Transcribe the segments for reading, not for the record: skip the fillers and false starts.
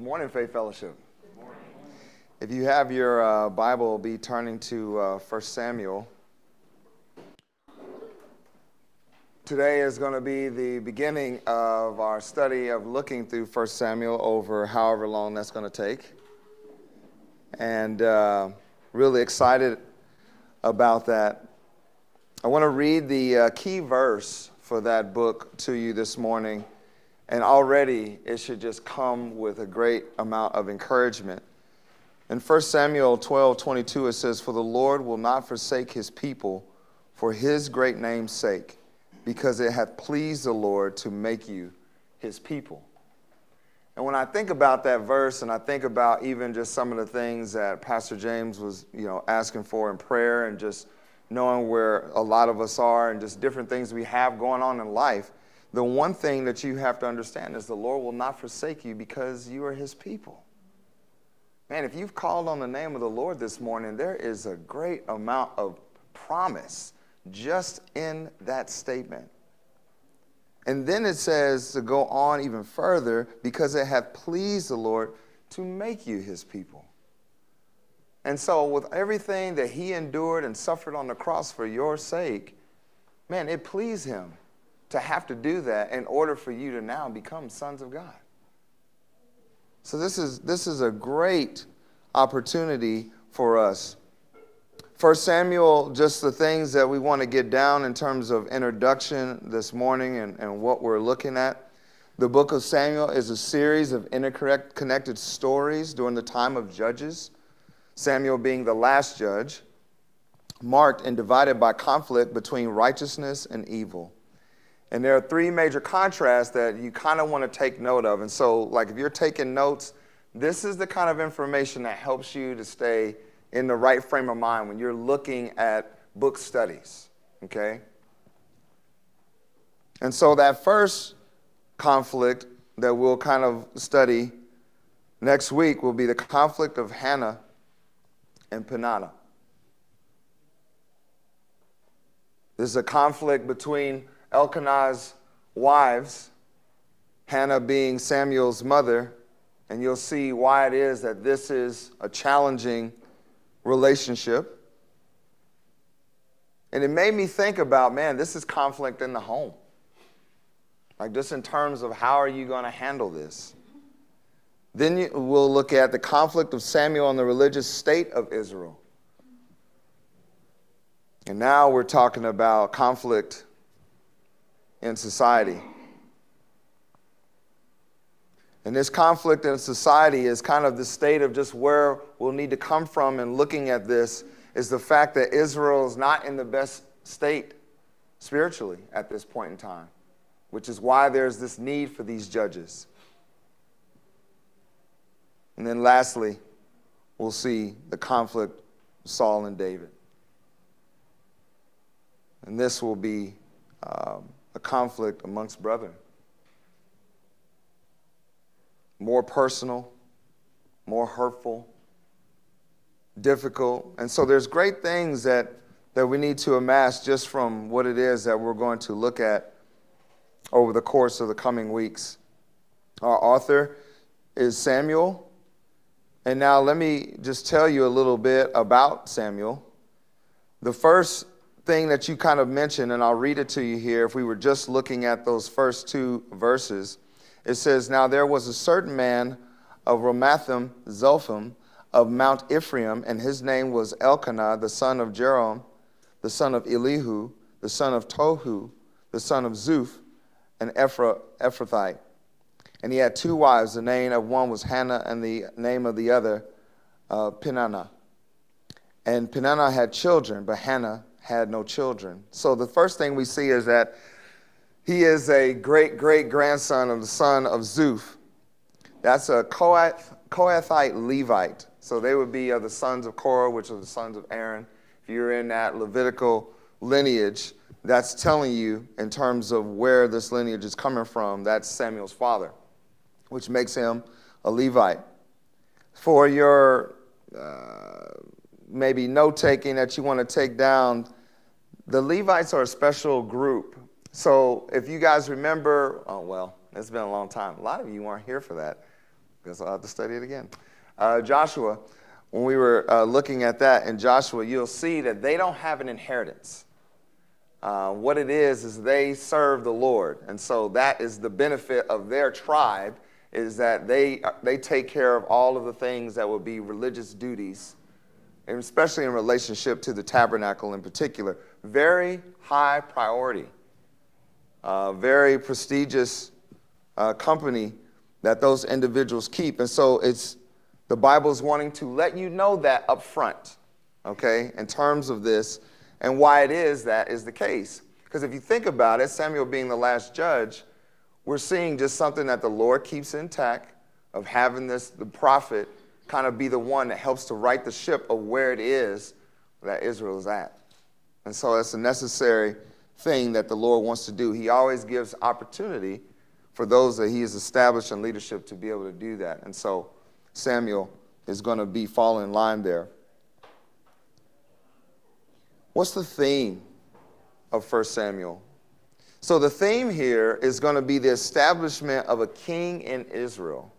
Good morning, Faith Fellowship. Good morning. If you have your Bible, be turning to 1 Samuel. Today is going to be the beginning of our study of looking through 1 Samuel over however long that's going to take. And really excited about that. I want to read the key verse for that book to you this morning. And already it should just come with a great amount of encouragement. In 1 Samuel 12:22, it says, "For the Lord will not forsake his people for his great name's sake, because it hath pleased the Lord to make you his people." And when I think about that verse, and I think about even just some of the things that Pastor James was, asking for in prayer, and just knowing where a lot of us are and just different things we have going on in life, the one thing that you have to understand is the Lord will not forsake you because you are his people. Man, if you've called on the name of the Lord this morning, there is a great amount of promise just in that statement. And then it says to go on even further, because it hath pleased the Lord to make you his people. And so with everything that he endured and suffered on the cross for your sake, man, it pleased him to have to do that in order for you to now become sons of God. So this is a great opportunity for us. 1 Samuel, just the things that we want to get down in terms of introduction this morning and what we're looking at. The book of Samuel is a series of interconnected stories during the time of Judges, Samuel being the last judge, marked and divided by conflict between righteousness and evil. And there are three major contrasts that you kind of want to take note of. And so, if you're taking notes, this is the kind of information that helps you to stay in the right frame of mind when you're looking at book studies, okay? And so that first conflict that we'll kind of study next week will be the conflict of Hannah and Peninnah. This is a conflict between Elkanah's wives, Hannah being Samuel's mother, and you'll see why it is that this is a challenging relationship. And it made me think about, this is conflict in the home. Just in terms of how are you going to handle this? Then we'll look at the conflict of Samuel and the religious state of Israel. And now we're talking about conflict in society. And this conflict in society is kind of the state of just where we'll need to come from, and looking at this is the fact that Israel is not in the best state spiritually at this point in time, which is why there's this need for these judges. And then lastly, we'll see the conflict of Saul and David. And this will be a conflict amongst brethren. More personal, more hurtful, difficult. And so there's great things that we need to amass just from what it is that we're going to look at over the course of the coming weeks. Our author is Samuel. And now let me just tell you a little bit about Samuel. The first thing that you kind of mentioned, and I'll read it to you here, if we were just looking at those first two verses, it says, "Now there was a certain man of Romathim, Zophim, of Mount Ephraim, and his name was Elkanah, the son of Jerome, the son of Elihu, the son of Tohu, the son of Zuth, an Ephrathite. And he had two wives. The name of one was Hannah, and the name of the other, Peninnah. And Peninnah had children, but Hannah had no children." So the first thing we see is that he is a great-great-grandson of the son of Zuth. That's a Kohathite Levite. So they would be of the sons of Korah, which are the sons of Aaron. If you're in that Levitical lineage, that's telling you in terms of where this lineage is coming from. That's Samuel's father, which makes him a Levite. For your maybe note-taking that you want to take down, the Levites are a special group. So if you guys remember, it's been a long time. A lot of you weren't here for that. Guess I'll have to study it again. Joshua, when we were looking at that in Joshua, you'll see that they don't have an inheritance. What it is they serve the Lord. And so that is the benefit of their tribe, is that they take care of all of the things that would be religious duties, and especially in relationship to the tabernacle in particular. Very high priority, very prestigious company that those individuals keep. And so it's the Bible's wanting to let you know that up front, okay, in terms of this, and why it is that is the case. Because if you think about it, Samuel being the last judge, we're seeing just something that the Lord keeps intact of having this, the prophet kind of be the one that helps to right the ship of where it is that Israel is at. And so that's a necessary thing that the Lord wants to do. He always gives opportunity for those that he has established in leadership to be able to do that. And so Samuel is going to be falling in line there. What's the theme of 1 Samuel? So the theme here is going to be the establishment of a king in Israel.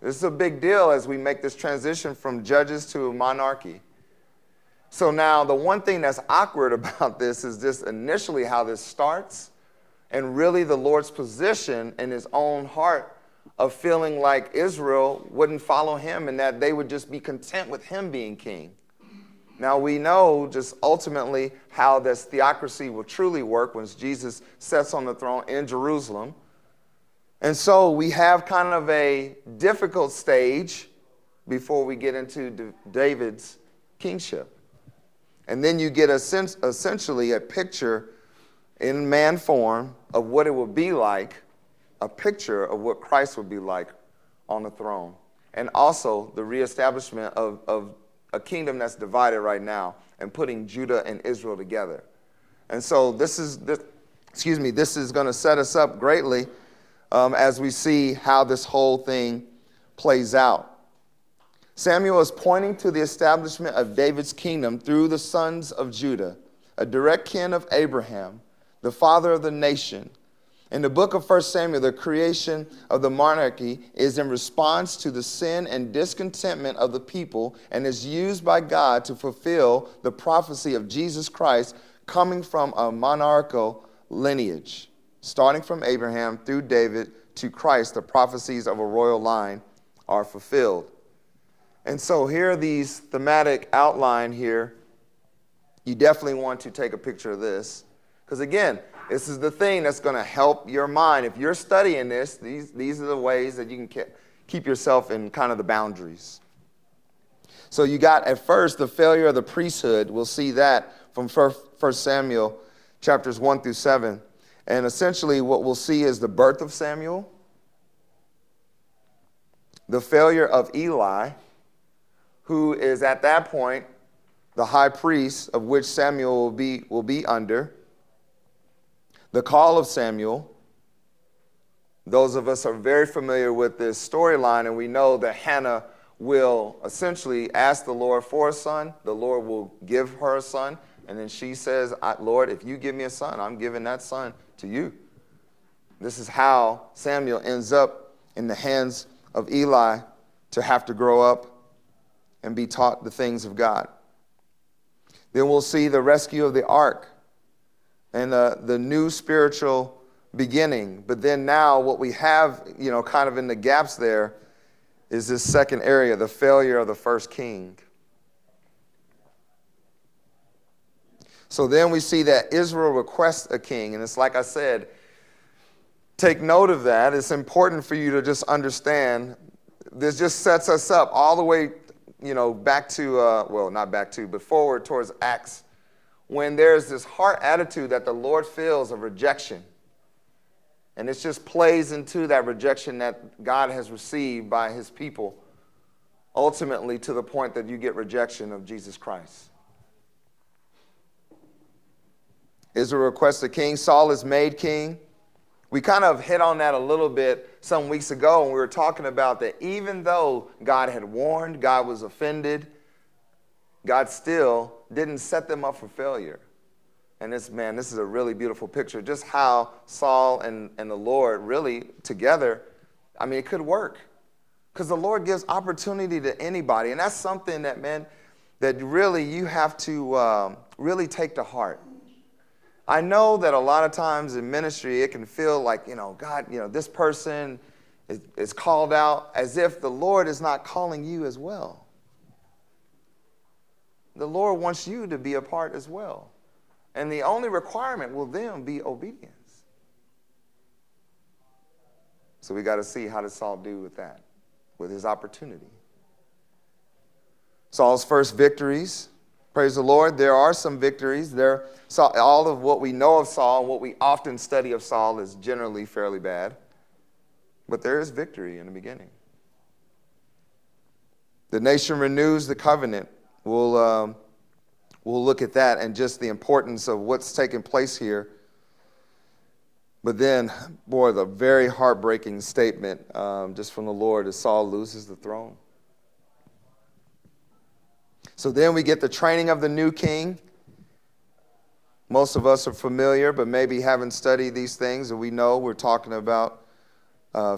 This is a big deal as we make this transition from judges to monarchy. So now the one thing that's awkward about this is just initially how this starts, and really the Lord's position in his own heart of feeling like Israel wouldn't follow him and that they would just be content with him being king. Now we know just ultimately how this theocracy will truly work when Jesus sits on the throne in Jerusalem. And so we have kind of a difficult stage before we get into David's kingship. And then you get a sense, essentially a picture in man form of what it would be like, a picture of what Christ would be like on the throne. And also the reestablishment of a kingdom that's divided right now and putting Judah and Israel together. And so this is going to set us up greatly as we see how this whole thing plays out. Samuel is pointing to the establishment of David's kingdom through the sons of Judah, a direct kin of Abraham, the father of the nation. In the book of 1 Samuel, the creation of the monarchy is in response to the sin and discontentment of the people and is used by God to fulfill the prophecy of Jesus Christ coming from a monarchical lineage, starting from Abraham through David to Christ. The prophecies of a royal line are fulfilled. And so here are these thematic outline here. You definitely want to take a picture of this because, again, this is the thing that's going to help your mind. If you're studying this, these are the ways that you can keep yourself in kind of the boundaries. So you got, at first, the failure of the priesthood. We'll see that from 1 Samuel chapters 1 through 7. And essentially what we'll see is the birth of Samuel, the failure of Eli, who is at that point the high priest of which Samuel will be under, the call of Samuel. Those of us are very familiar with this storyline, and we know that Hannah will essentially ask the Lord for a son. The Lord will give her a son, and then she says, Lord, if you give me a son, I'm giving that son to you. This is how Samuel ends up in the hands of Eli to have to grow up and be taught the things of God. Then we'll see the rescue of the ark and the new spiritual beginning. But then now what we have, kind of in the gaps there, is this second area, the failure of the first king. So then we see that Israel requests a king. And it's like I said, take note of that. It's important for you to just understand. This just sets us up all the way, back to, but forward towards Acts, when there's this heart attitude that the Lord feels of rejection. And it just plays into that rejection that God has received by his people, ultimately to the point that you get rejection of Jesus Christ. Israel requests a king. Saul is made king. We kind of hit on that a little bit some weeks ago when we were talking about that even though God had warned, God was offended, God still didn't set them up for failure. And this is a really beautiful picture, just how Saul and the Lord really together, it could work. because the Lord gives opportunity to anybody. And that's something that, man, that really you have to really take to heart. I know that a lot of times in ministry, it can feel like, you know, God, you know, this person is called out, as if the Lord is not calling you as well. The Lord wants you to be a part as well. And the only requirement will then be obedience. So we got to see, how did Saul do with that, with his opportunity? Saul's first victories. Praise the Lord. There are some victories. There, all of what we know of Saul, what we often study of Saul, is generally fairly bad. But there is victory in the beginning. The nation renews the covenant. We'll look at that and just the importance of what's taking place here. But then, boy, the very heartbreaking statement just from the Lord is Saul loses the throne. So then we get the training of the new king. Most of us are familiar, but maybe haven't studied these things, and we know we're talking about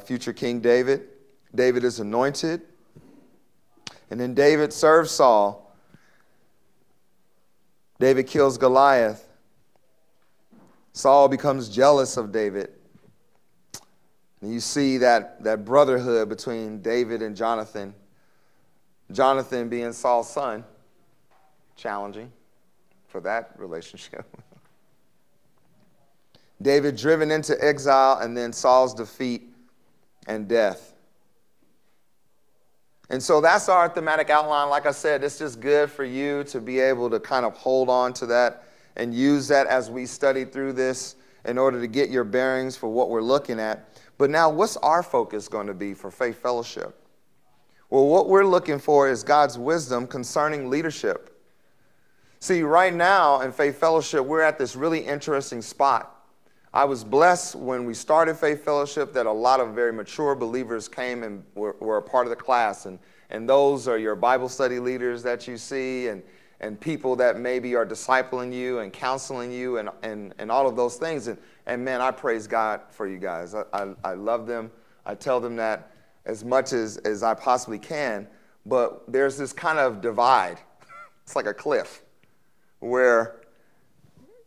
future King David. David is anointed. And then David serves Saul. David kills Goliath. Saul becomes jealous of David. And you see that brotherhood between David and Jonathan. Jonathan being Saul's son, challenging for that relationship. David driven into exile, and then Saul's defeat and death. And so that's our thematic outline. Like I said, it's just good for you to be able to kind of hold on to that and use that as we study through this in order to get your bearings for what we're looking at. But now, what's our focus going to be for Faith Fellowship? Well, what we're looking for is God's wisdom concerning leadership. See, right now in Faith Fellowship, we're at this really interesting spot. I was blessed when we started Faith Fellowship that a lot of very mature believers came and were a part of the class. And those are your Bible study leaders that you see, and people that maybe are discipling you and counseling you and all of those things. And man, I praise God for you guys. I love them. I tell them that as much as I possibly can, but there's this kind of divide. It's like a cliff where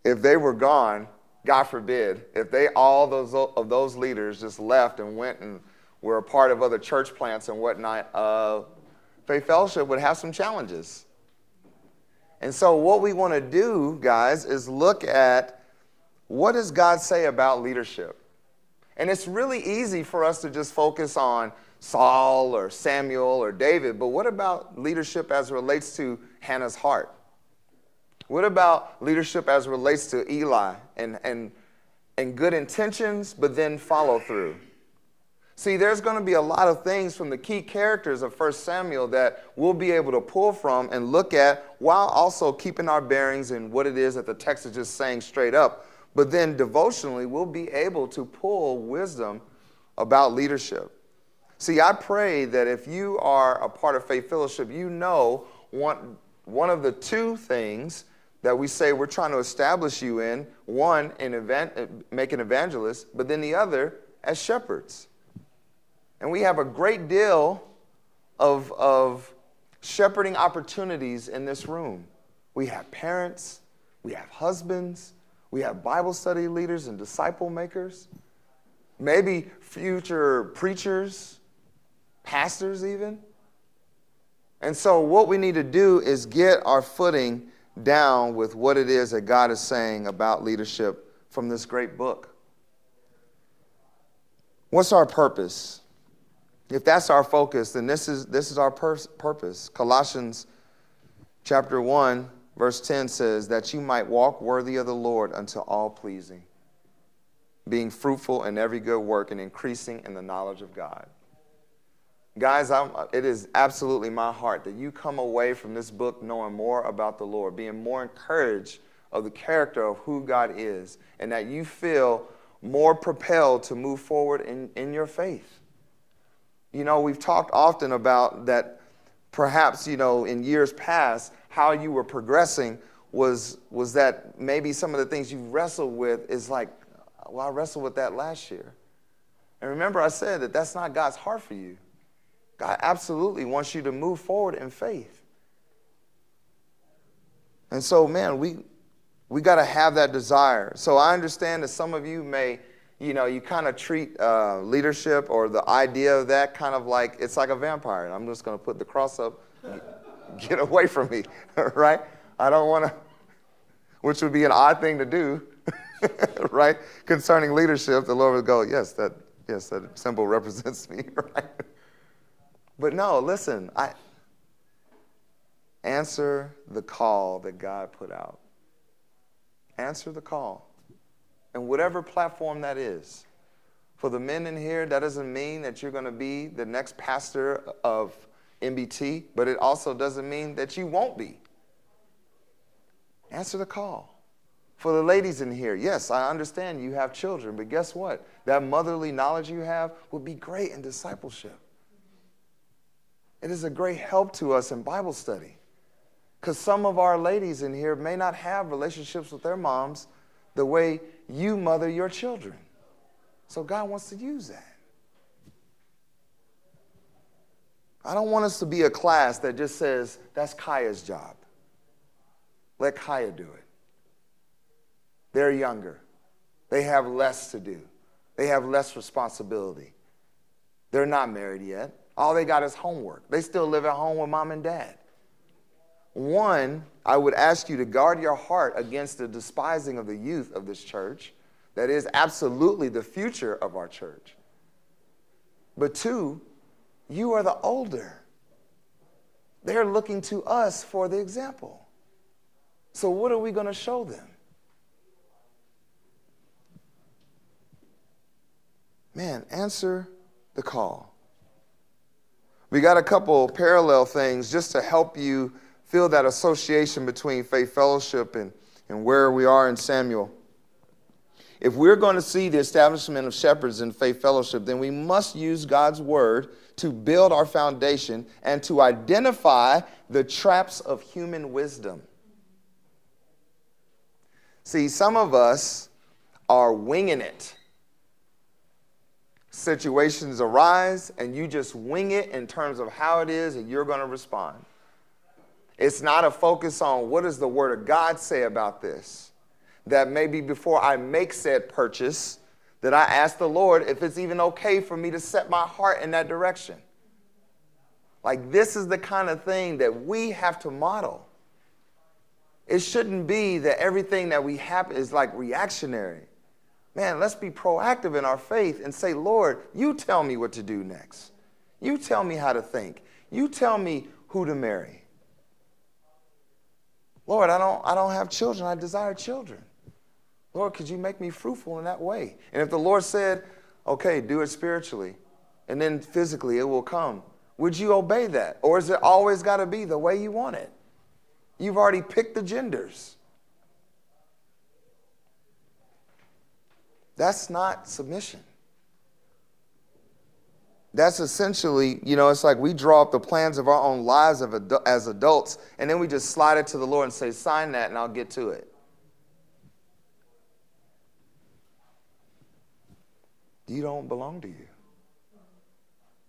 if they were gone, God forbid, if they all of those leaders just left and went and were a part of other church plants and whatnot, Faith Fellowship would have some challenges. And so what we want to do, guys, is look at what does God say about leadership? And it's really easy for us to just focus on Saul or Samuel or David, but what about leadership as it relates to Hannah's heart? What about leadership as it relates to Eli and good intentions, but then follow through? See, there's going to be a lot of things from the key characters of 1 Samuel that we'll be able to pull from and look at, while also keeping our bearings in what it is that the text is just saying straight up. But then devotionally, we'll be able to pull wisdom about leadership. See, I pray that if you are a part of Faith Fellowship, you know one of the two things that we say we're trying to establish you in, one, make an evangelist, but then the other, as shepherds. And we have a great deal of shepherding opportunities in this room. We have parents, we have husbands, we have Bible study leaders and disciple makers, maybe future preachers, pastors even. And so what we need to do is get our footing down with what it is that God is saying about leadership from this great book. What's our purpose? If that's our focus, then this is our purpose. Colossians chapter 1. Verse 10 says, that you might walk worthy of the Lord unto all pleasing, being fruitful in every good work and increasing in the knowledge of God. Guys, it is absolutely my heart that you come away from this book knowing more about the Lord, being more encouraged of the character of who God is, and that you feel more propelled to move forward in your faith. You know, we've talked often about that perhaps, you know, in years past, how you were progressing was that maybe some of the things you wrestled with is like, well, I wrestled with that last year. And remember I said that's not God's heart for you. God absolutely wants you to move forward in faith. And so, man, we got to have that desire. So I understand that some of you may, you know, you kind of treat leadership or the idea of that kind of like, it's like a vampire. And I'm just going to put the cross up, get away from me, right? I don't want to, which would be an odd thing to do, right? Concerning leadership, the Lord would go, yes, that symbol represents me, right? But no, listen, I answer the call that God put out. Answer the call. And whatever platform that is, for the men in here, that doesn't mean that you're going to be the next pastor of MBT, but it also doesn't mean that you won't be. Answer the call. For the ladies in here, yes, I understand you have children, but guess what? That motherly knowledge you have would be great in discipleship. It is a great help to us in Bible study, because some of our ladies in here may not have relationships with their moms the way you mother your children. So God wants to use that. I don't want us to be a class that just says, that's Kaya's job. Let Kaya do it. They're younger. They have less to do. They have less responsibility. They're not married yet. All they got is homework. They still live at home with mom and dad. One, I would ask you to guard your heart against the despising of the youth of this church. That is absolutely the future of our church. But two, you are the older. They're looking to us for the example. So what are we going to show them? Man, answer the call. We got a couple parallel things just to help you feel that association between Faith Fellowship and where we are in Samuel. If we're going to see the establishment of shepherds in Faith Fellowship, then we must use God's word to build our foundation and to identify the traps of human wisdom. See, some of us are winging it. Situations arise and you just wing it in terms of how it is and you're going to respond. It's not a focus on what does the Word of God say about this. That maybe before I make said purchase, that I ask the Lord if it's even okay for me to set my heart in that direction. Like, this is the kind of thing that we have to model. It shouldn't be that everything that we have is like reactionary. Man, let's be proactive in our faith and say, Lord, you tell me what to do next. You tell me how to think. You tell me who to marry. Lord, I don't have children. I desire children. Lord, could you make me fruitful in that way? And if the Lord said, okay, do it spiritually, and then physically it will come, would you obey that? Or is it always got to be the way you want it? You've already picked the genders. That's not submission. That's essentially, you know, it's like we draw up the plans of our own lives as adults, and then we just slide it to the Lord and say, sign that and I'll get to it. You don't belong to you.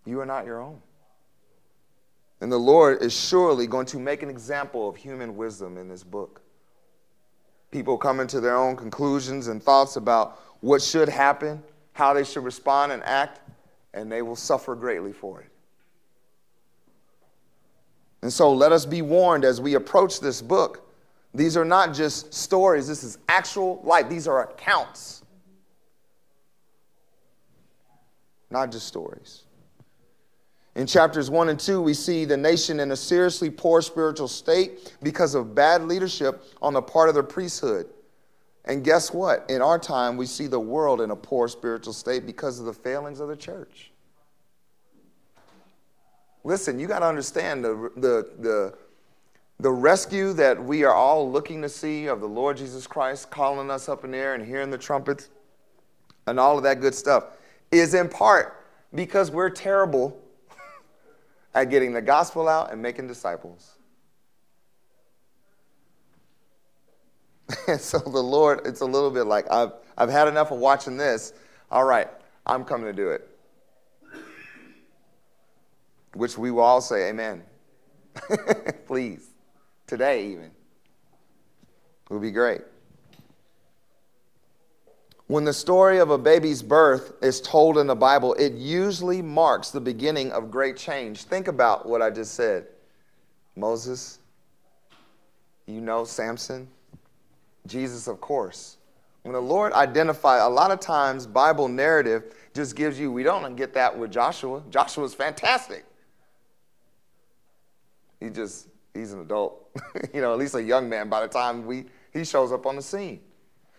You are not your own. And the Lord is surely going to make an example of human wisdom in this book. People coming to their own conclusions and thoughts about what should happen, how they should respond and act, and they will suffer greatly for it. And so let us be warned as we approach this book. These are not just stories. This is actual life. These are accounts, not just stories. In chapters 1 and 2, we see the nation in a seriously poor spiritual state because of bad leadership on the part of the priesthood. And guess what? In our time, we see the world in a poor spiritual state because of the failings of the church. Listen, you got to understand the rescue that we are all looking to see of the Lord Jesus Christ calling us up in the air and hearing the trumpets and all of that good stuff is in part because we're terrible at getting the gospel out and making disciples. And so the Lord, it's a little bit like, I've had enough of watching this. All right, I'm coming to do it. which we will all say amen. Please, today even. It would be great. When the story of a baby's birth is told in the Bible, it usually marks the beginning of great change. Think about what I just said. Moses, Samson, Jesus, of course. When the Lord identifies, a lot of times Bible narrative just gives you, we don't get that with Joshua. Joshua's fantastic. He's an adult, at least a young man by the time he shows up on the scene.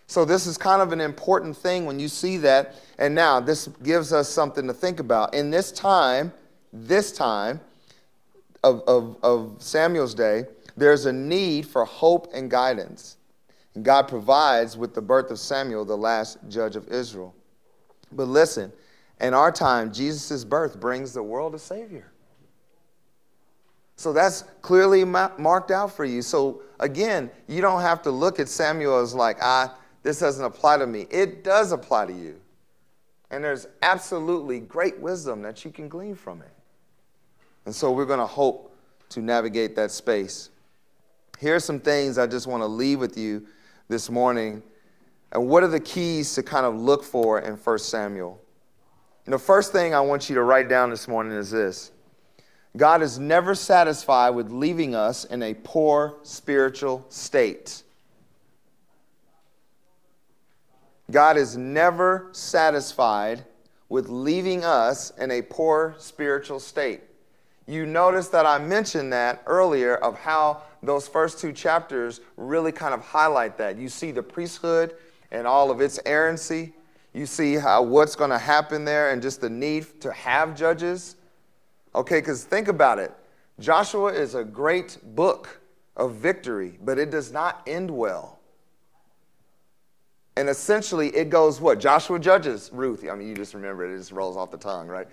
So this is kind of an important thing when you see that. And now this gives us something to think about. In this time of Samuel's day, there's a need for hope and guidance. And God provides with the birth of Samuel, the last judge of Israel. But listen, in our time, Jesus' birth brings the world a Savior. So that's clearly marked out for you. So again, you don't have to look at Samuel as like, this doesn't apply to me. It does apply to you. And there's absolutely great wisdom that you can glean from it. And so we're going to hope to navigate that space. Here are some things I just want to leave with you this morning. And what are the keys to kind of look for in 1 Samuel? And the first thing I want you to write down this morning is this. God is never satisfied with leaving us in a poor spiritual state. God is never satisfied with leaving us in a poor spiritual state. You notice that I mentioned that earlier of how those first two chapters really kind of highlight that. You see the priesthood and all of its errancy. You see how what's going to happen there and just the need to have judges. Okay, because think about it. Joshua is a great book of victory, but it does not end well. And essentially, it goes what? Joshua, Judges, Ruth. You just remember it. It just rolls off the tongue, right?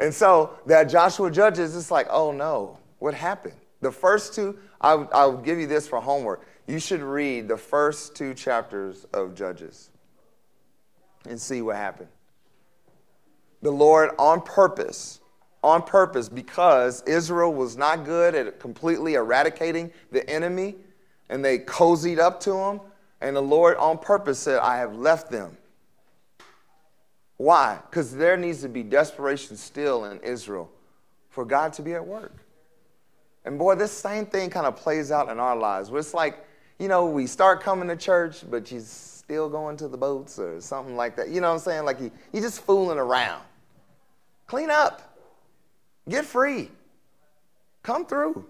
And so that Joshua, Judges, it's like, oh, no. What happened? The first two, I'll give you this for homework. You should read the first two chapters of Judges and see what happened. The Lord on purpose, because Israel was not good at completely eradicating the enemy, and they cozied up to him, and the Lord on purpose said, I have left them. Why? Because there needs to be desperation still in Israel for God to be at work. And boy, this same thing kind of plays out in our lives, where it's like, we start coming to church, but you still going to the boats or something like that. You know what I'm saying? Like you're just fooling around. Clean up. Get free. Come through.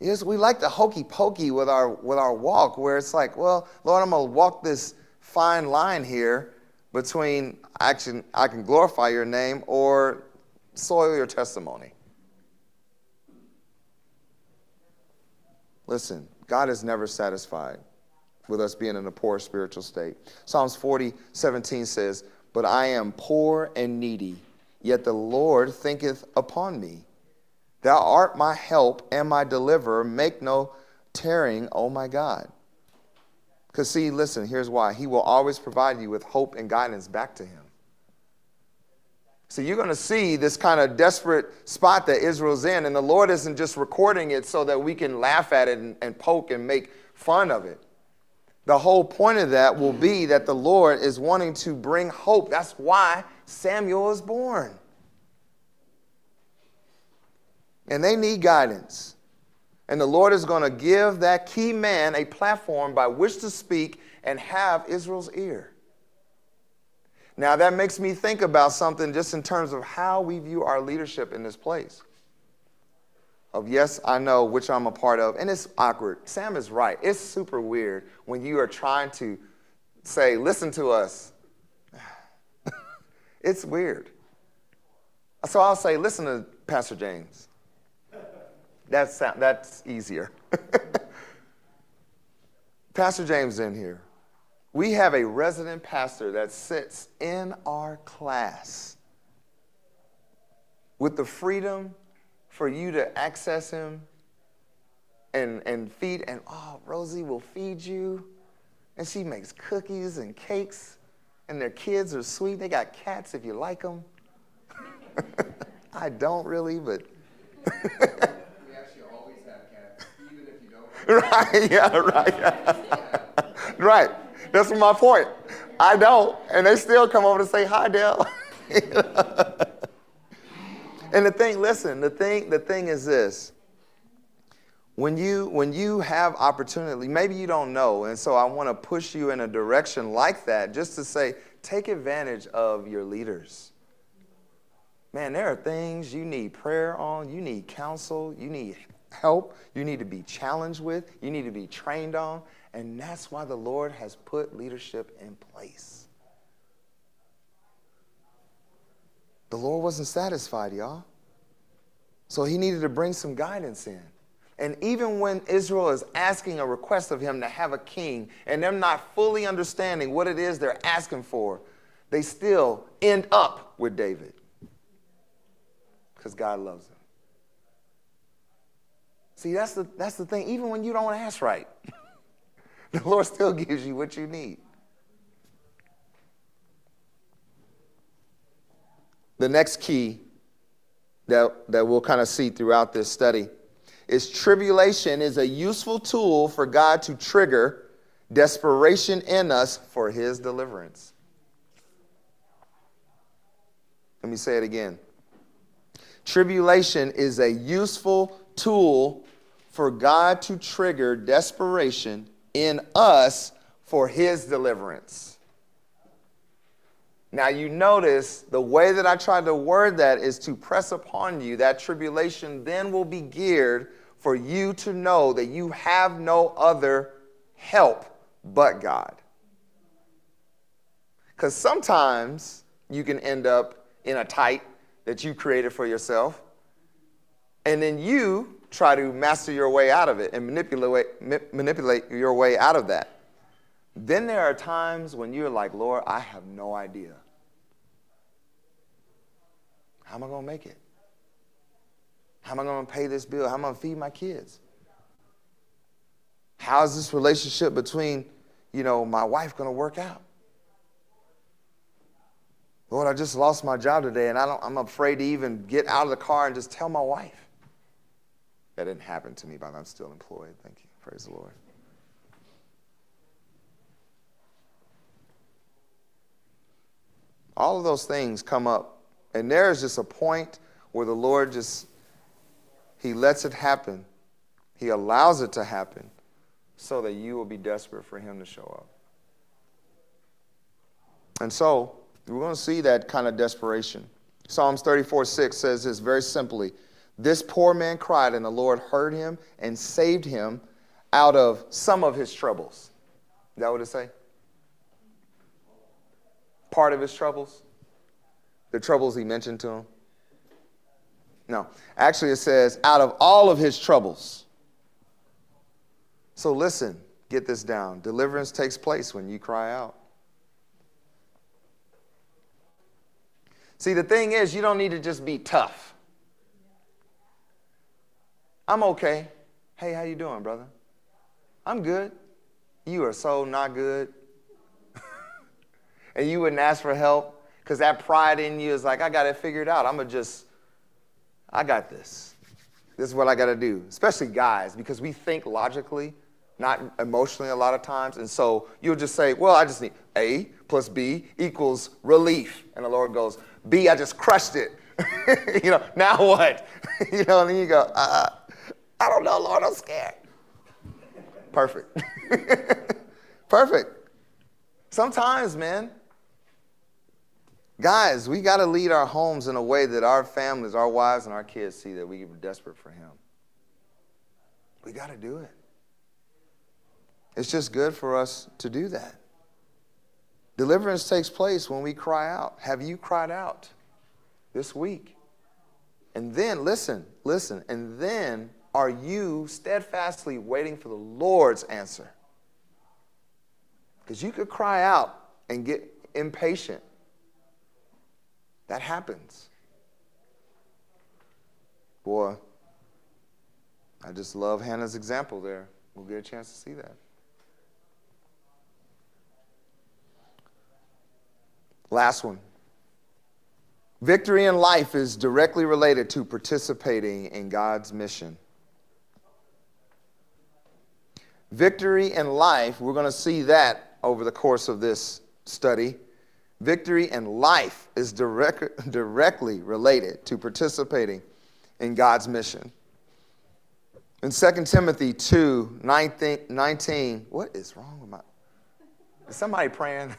Yes, we like the hokey pokey with our walk, where it's like, well, Lord, I'm going to walk this fine line here between action, I can glorify your name, or soil your testimony. Listen, God is never satisfied with us being in a poor spiritual state. Psalms 40:17 says, but I am poor and needy, yet the Lord thinketh upon me. Thou art my help and my deliverer. Make no tarrying, O my God. Because see, listen, here's why. He will always provide you with hope and guidance back to him. So you're going to see this kind of desperate spot that Israel's in. And the Lord isn't just recording it so that we can laugh at it and poke and make fun of it. The whole point of that will be that the Lord is wanting to bring hope. That's why Samuel is born. And they need guidance. And the Lord is going to give that key man a platform by which to speak and have Israel's ear. Now, that makes me think about something just in terms of how we view our leadership in this place. Of yes, I know, which I'm a part of. And it's awkward. Sam is right. It's super weird when you are trying to say, listen to us. It's weird. So I'll say, listen to Pastor James. That's easier. Pastor James in here. We have a resident pastor that sits in our class with the freedom for you to access him and feed. And, Rosie will feed you. And she makes cookies and cakes. And their kids are sweet. They got cats if you like them. I don't really, but. We actually always have cats, even if you don't. Right, yeah, right. Yeah. Right. That's my point. I don't. And they still come over to say, hi, Dale. You know? And the thing is this. When you have opportunity, maybe you don't know, and so I want to push you in a direction like that just to say, take advantage of your leaders. Man, there are things you need prayer on, you need counsel, you need help, you need to be challenged with, you need to be trained on, and that's why the Lord has put leadership in place. The Lord wasn't satisfied, y'all. So he needed to bring some guidance in. And even when Israel is asking a request of him to have a king, and them not fully understanding what it is they're asking for, they still end up with David. Because God loves him. See, that's the thing. Even when you don't ask right, the Lord still gives you what you need. The next key that we'll kind of see throughout this study is tribulation is a useful tool for God to trigger desperation in us for his deliverance. Let me say it again. Tribulation is a useful tool for God to trigger desperation in us for his deliverance. Now, you notice the way that I tried to word that is to press upon you that tribulation then will be geared for you to know that you have no other help but God. Because sometimes you can end up in a tight that you created for yourself, and then you try to master your way out of it and manipulate your way out of that. Then there are times when you're like, Lord, I have no idea. How am I going to make it? How am I going to pay this bill? How am I going to feed my kids? How is this relationship between, my wife going to work out? Lord, I just lost my job today, and I'm afraid to even get out of the car and just tell my wife. That didn't happen to me, but I'm still employed. Thank you. Praise the Lord. All of those things come up, and there is just a point where the Lord he lets it happen. He allows it to happen so that you will be desperate for him to show up. And so we're going to see that kind of desperation. Psalms 34:6 says this very simply, this poor man cried, and the Lord heard him and saved him out of some of his troubles. Is that what it say? Part of his troubles? The troubles he mentioned to him? No. Actually, it says, out of all of his troubles. So listen, get this down. Deliverance takes place when you cry out. See, the thing is, you don't need to just be tough. I'm okay. Hey, how you doing, brother? I'm good. You are so not good. And you wouldn't ask for help because that pride in you is like, I got it figured out. I got this. This is what I got to do, especially guys, because we think logically, not emotionally a lot of times. And so you'll just say, well, I just need A plus B equals relief. And the Lord goes, B, I just crushed it. Now what? And then you go, I don't know, Lord, I'm scared. Perfect. Perfect. Sometimes, man. Guys, we got to lead our homes in a way that our families, our wives, and our kids see that we were desperate for him. We got to do it. It's just good for us to do that. Deliverance takes place when we cry out. Have you cried out this week? And then, listen, and then are you steadfastly waiting for the Lord's answer? Because you could cry out and get impatient. That happens. Boy, I just love Hannah's example there. We'll get a chance to see that. Last one. Victory in life is directly related to participating in God's mission. Victory in life, we're going to see that over the course of this study. Victory in life is directly related to participating in God's mission. In 2 Timothy 2, 19, what is wrong with my... Is somebody praying?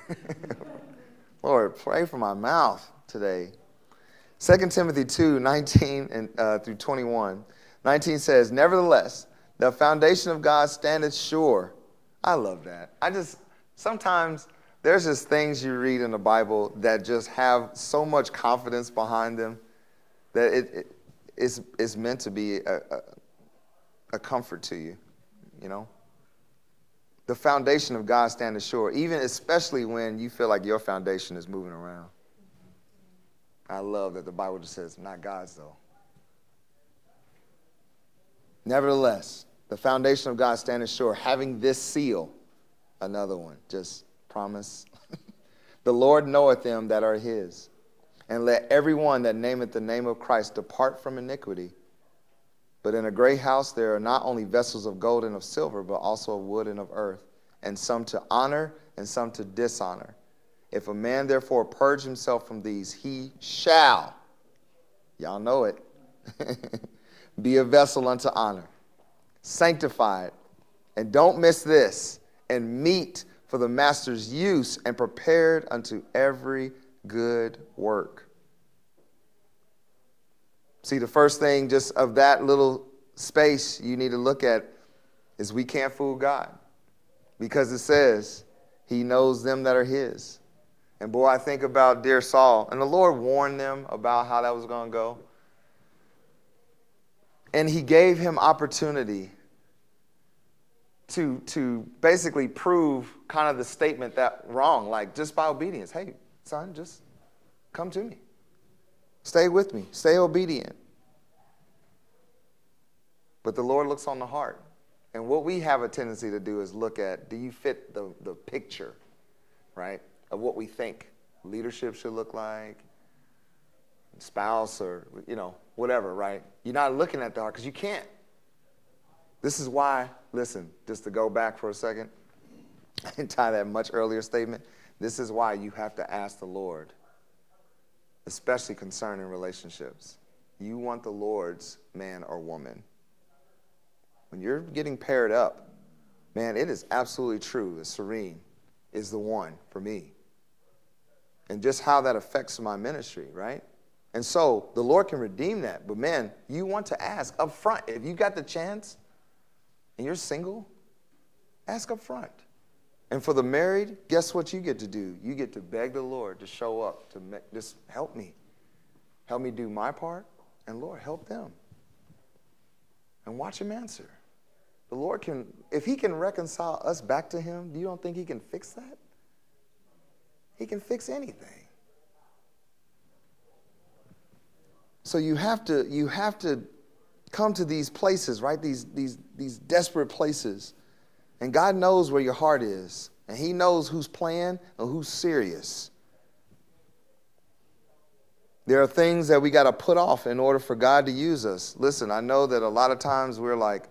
Lord, pray for my mouth today. 2 Timothy 2, 19 and, through 21. 19 says, nevertheless, the foundation of God standeth sure. I love that. Sometimes there's just things you read in the Bible that just have so much confidence behind them that it's meant to be a comfort to you, you know? The foundation of God standeth sure, especially when you feel like your foundation is moving around. I love that the Bible just says, not God's though. Nevertheless, the foundation of God standeth sure, having this seal, another one, just promise. The Lord knoweth them that are his, and let everyone that nameth the name of Christ depart from iniquity. But in a great house there are not only vessels of gold and of silver, but also of wood and of earth, and some to honor and some to dishonor. If a man therefore purge himself from these, he shall, y'all know it, be a vessel unto honor, sanctified, and don't miss this, and meet for the master's use, and prepared unto every good work. See, the first thing just of that little space you need to look at is we can't fool God, because it says he knows them that are his. And boy, I think about dear Saul, and the Lord warned them about how that was going to go. And he gave him opportunity to basically prove kind of the statement that wrong, like just by obedience. Hey, son, just come to me. Stay with me. Stay obedient. But the Lord looks on the heart. And what we have a tendency to do is look at, do you fit the picture, right, of what we think leadership should look like, spouse or, you know, whatever, right? You're not looking at the heart because you can't. This is why, listen, just to go back for a second and tie that much earlier statement, this is why you have to ask the Lord, especially concerning relationships. You want the Lord's man or woman. When you're getting paired up, man, it is absolutely true that Serene is the one for me. And just how that affects my ministry, right? And so the Lord can redeem that. But man, you want to ask up front. If you got the chance and you're single, ask up front. And for the married, guess what you get to do? You get to beg the Lord to show up, to just help me. Help me do my part, and Lord, help them. And watch him answer. The Lord can, if he can reconcile us back to him, you don't think he can fix that? He can fix anything. So you have to come to these places, right? These desperate places. And God knows where your heart is. And he knows who's playing and who's serious. There are things that we got to put off in order for God to use us. Listen, I know that a lot of times we're like,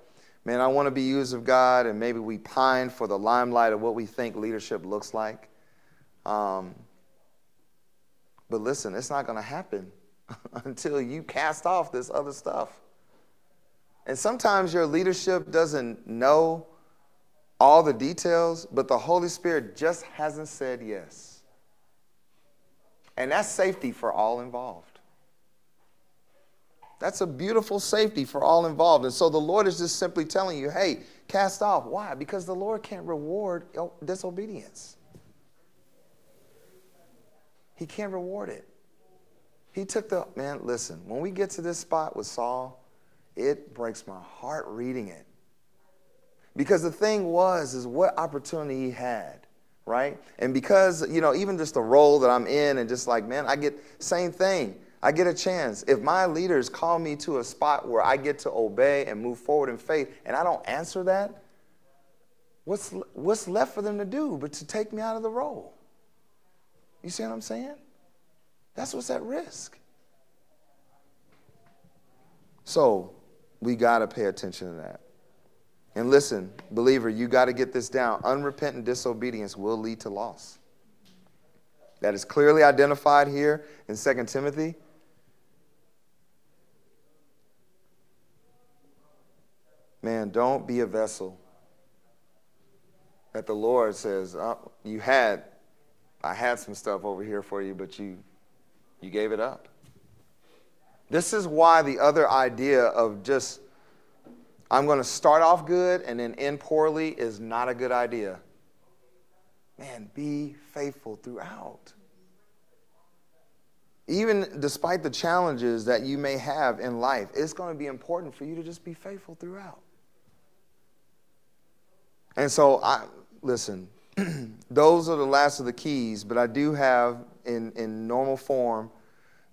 man, I want to be used of God. And maybe we pine for the limelight of what we think leadership looks like. But listen, it's not going to happen until you cast off this other stuff. And sometimes your leadership doesn't know all the details, but the Holy Spirit just hasn't said yes. And that's safety for all involved. That's a beautiful safety for all involved. And so the Lord is just simply telling you, hey, cast off. Why? Because the Lord can't reward disobedience. He can't reward it. He took the, man, listen, when we get to this spot with Saul, it breaks my heart reading it. Because the thing was, is what opportunity he had, right? And because, you know, even just the role that I'm in and just like, man, I get, same thing. I get a chance. If my leaders call me to a spot where I get to obey and move forward in faith and I don't answer that, what's left for them to do but to take me out of the role? You see what I'm saying? That's what's at risk. So we got to pay attention to that. And listen, believer, you got to get this down. Unrepentant disobedience will lead to loss. That is clearly identified here in 2 Timothy. Man, don't be a vessel that the Lord says, I had some stuff over here for you, but you gave it up. This is why the other idea of just, I'm going to start off good and then end poorly is not a good idea. Man, be faithful throughout. Even despite the challenges that you may have in life, it's going to be important for you to just be faithful throughout. And so, listen, those are the last of the keys, but I do have in normal form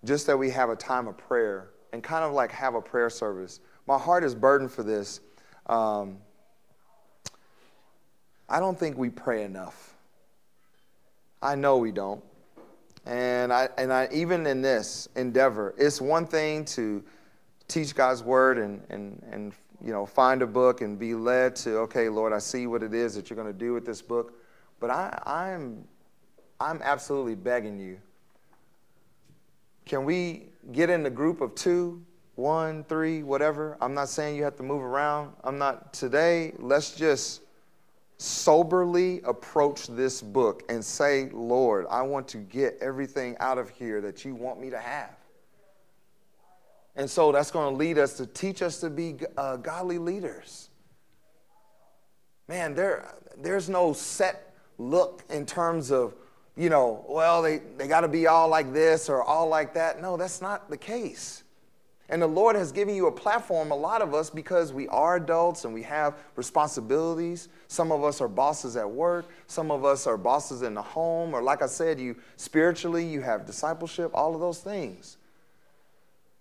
just that we have a time of prayer and kind of like have a prayer service. My heart is burdened for this. I don't think we pray enough. I know we don't. And I even in this endeavor, it's one thing to teach God's word and you know, find a book and be led to, okay, Lord, I see what it is that you're going to do with this book. But I'm absolutely begging you. Can we get in the group of 2, 1, 3, whatever? I'm not saying you have to move around. I'm not today. Let's just soberly approach this book and say, Lord, I want to get everything out of here that you want me to have. And so that's going to lead us to teach us to be godly leaders. Man, there's no set look in terms of, you know, well, they got to be all like this or all like that. No, that's not the case. And the Lord has given you a platform, a lot of us, because we are adults and we have responsibilities. Some of us are bosses at work. Some of us are bosses in the home. Or like I said, you spiritually, you have discipleship, all of those things.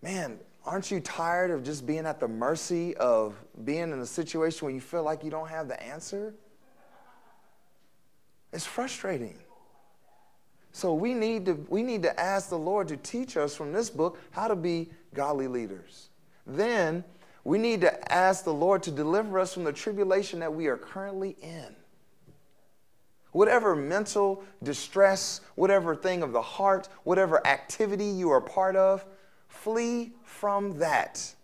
Man, aren't you tired of just being at the mercy of being in a situation where you feel like you don't have the answer? It's frustrating. So we need to ask the Lord to teach us from this book how to be godly leaders. Then we need to ask the Lord to deliver us from the tribulation that we are currently in. Whatever mental distress, whatever thing of the heart, whatever activity you are part of, flee from that.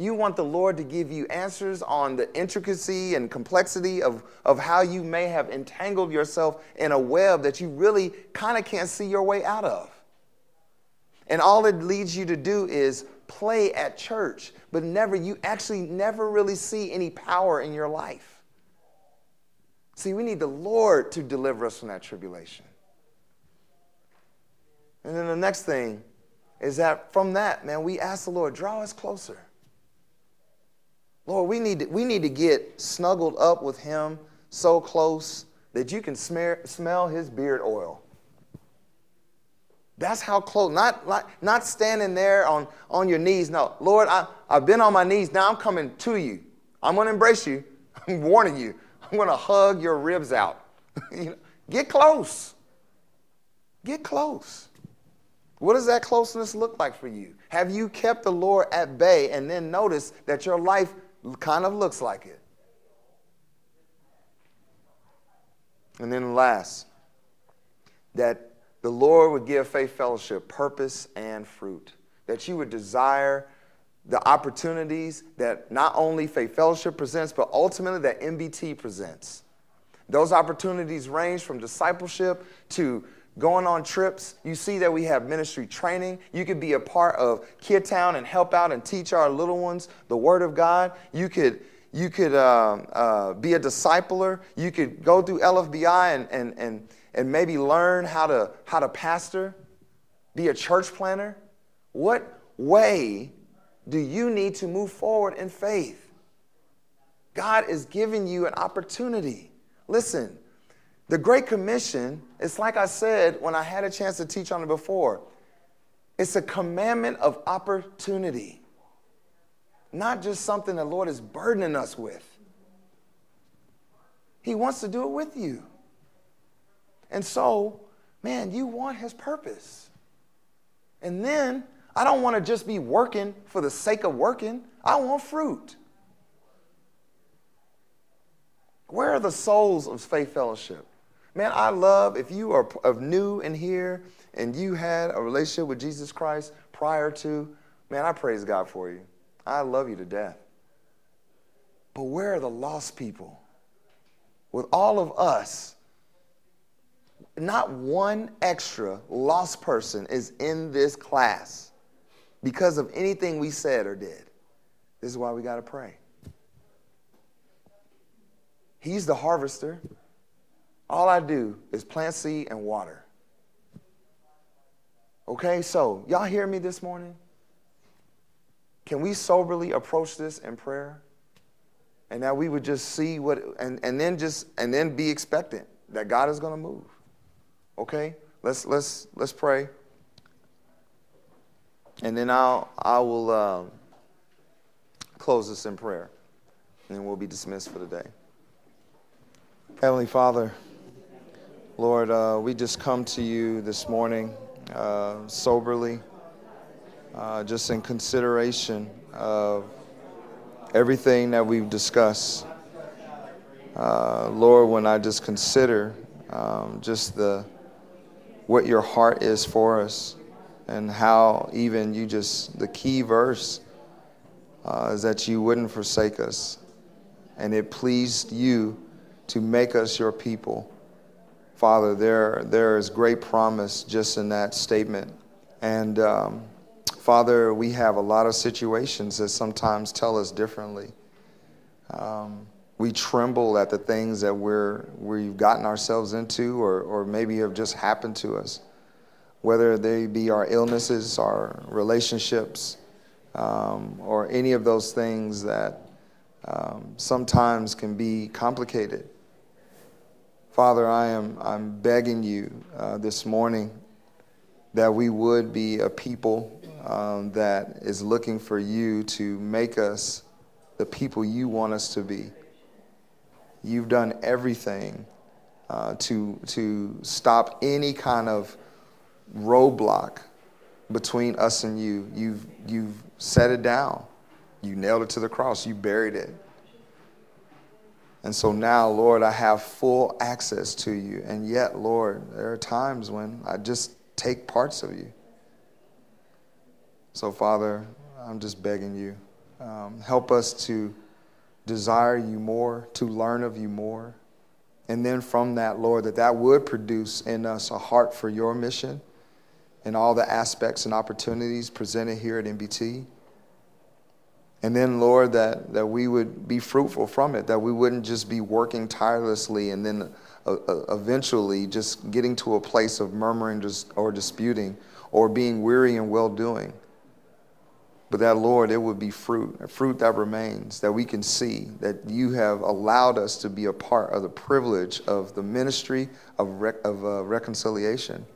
You want the Lord to give you answers on the intricacy and complexity of how you may have entangled yourself in a web that you really kind of can't see your way out of. And all it leads you to do is play at church, but you actually never really see any power in your life. See, we need the Lord to deliver us from that tribulation. And then the next thing is that from that, man, we ask the Lord, draw us closer. Lord, we need to get snuggled up with him so close that you can smell his beard oil. That's how close, not standing there on your knees. No, Lord, I've been on my knees. Now I'm coming to you. I'm going to embrace you. I'm warning you. I'm going to hug your ribs out. You know, get close. Get close. What does that closeness look like for you? Have you kept the Lord at bay and then noticed that your life kind of looks like it? And then last, that the Lord would give Faith Fellowship purpose and fruit, that you would desire the opportunities that not only Faith Fellowship presents, but ultimately that MBT presents. Those opportunities range from discipleship to going on trips. You see that we have ministry training. You could be a part of Kid Town and help out and teach our little ones the Word of God. You could be a discipler. You could go through LFBI and maybe learn how to pastor, be a church planner. What way do you need to move forward in faith? God is giving you an opportunity. Listen, the Great Commission, it's like I said when I had a chance to teach on it before, it's a commandment of opportunity, not just something the Lord is burdening us with. He wants to do it with you. And so, man, you want his purpose. And then I don't want to just be working for the sake of working. I want fruit. Where are the souls of Faith Fellowship? Man, I love if you are new in here and you had a relationship with Jesus Christ prior to, man, I praise God for you. I love you to death. But where are the lost people? With all of us, not one extra lost person is in this class because of anything we said or did. This is why we got to pray. He's the harvester. All I do is plant seed and water. Okay, so y'all hear me this morning? Can we soberly approach this in prayer? And that we would just see what, and then be expectant that God is going to move. Okay, let's pray. And then I will close this in prayer, and then we'll be dismissed for the day. Heavenly Father, Lord, we just come to you this morning soberly, just in consideration of everything that we've discussed. Lord, when I just consider what your heart is for us and how even you just, the key verse is that you wouldn't forsake us. And it pleased you to make us your people. Father, there is great promise just in that statement. And Father, we have a lot of situations that sometimes tell us differently. We tremble at the things that we've gotten ourselves into or maybe have just happened to us, whether they be our illnesses, our relationships, or any of those things that sometimes can be complicated. Father, I'm begging you this morning that we would be a people that is looking for you to make us the people you want us to be. You've done everything to stop any kind of roadblock between us and you. You've set it down. You nailed it to the cross. You buried it. And so now, Lord, I have full access to you. And yet, Lord, there are times when I just take parts of you. So, Father, I'm just begging you, help us to desire you more, to learn of you more. And then from that, Lord, that would produce in us a heart for your mission and all the aspects and opportunities presented here at MBT. And then, Lord, that we would be fruitful from it, that we wouldn't just be working tirelessly and then eventually just getting to a place of murmuring or disputing or being weary and well-doing. But that, Lord, it would be fruit that remains, that we can see that you have allowed us to be a part of the privilege of the ministry of reconciliation.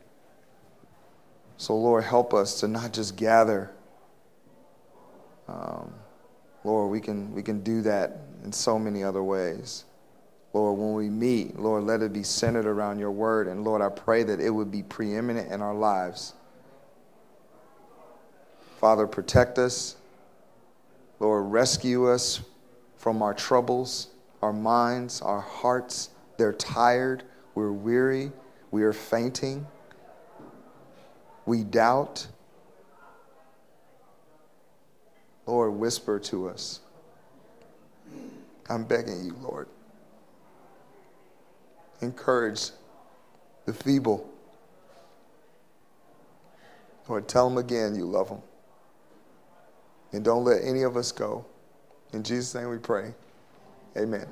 So, Lord, help us to not just gather. Lord, we can do that in so many other ways. Lord, when we meet, Lord, let it be centered around your word. And, Lord, I pray that it would be preeminent in our lives. Father, protect us. Lord, rescue us from our troubles, our minds, our hearts. They're tired. We're weary. We are fainting. We doubt. Lord, whisper to us. I'm begging you, Lord. Encourage the feeble. Lord, tell them again you love them. And don't let any of us go. In Jesus' name we pray. Amen.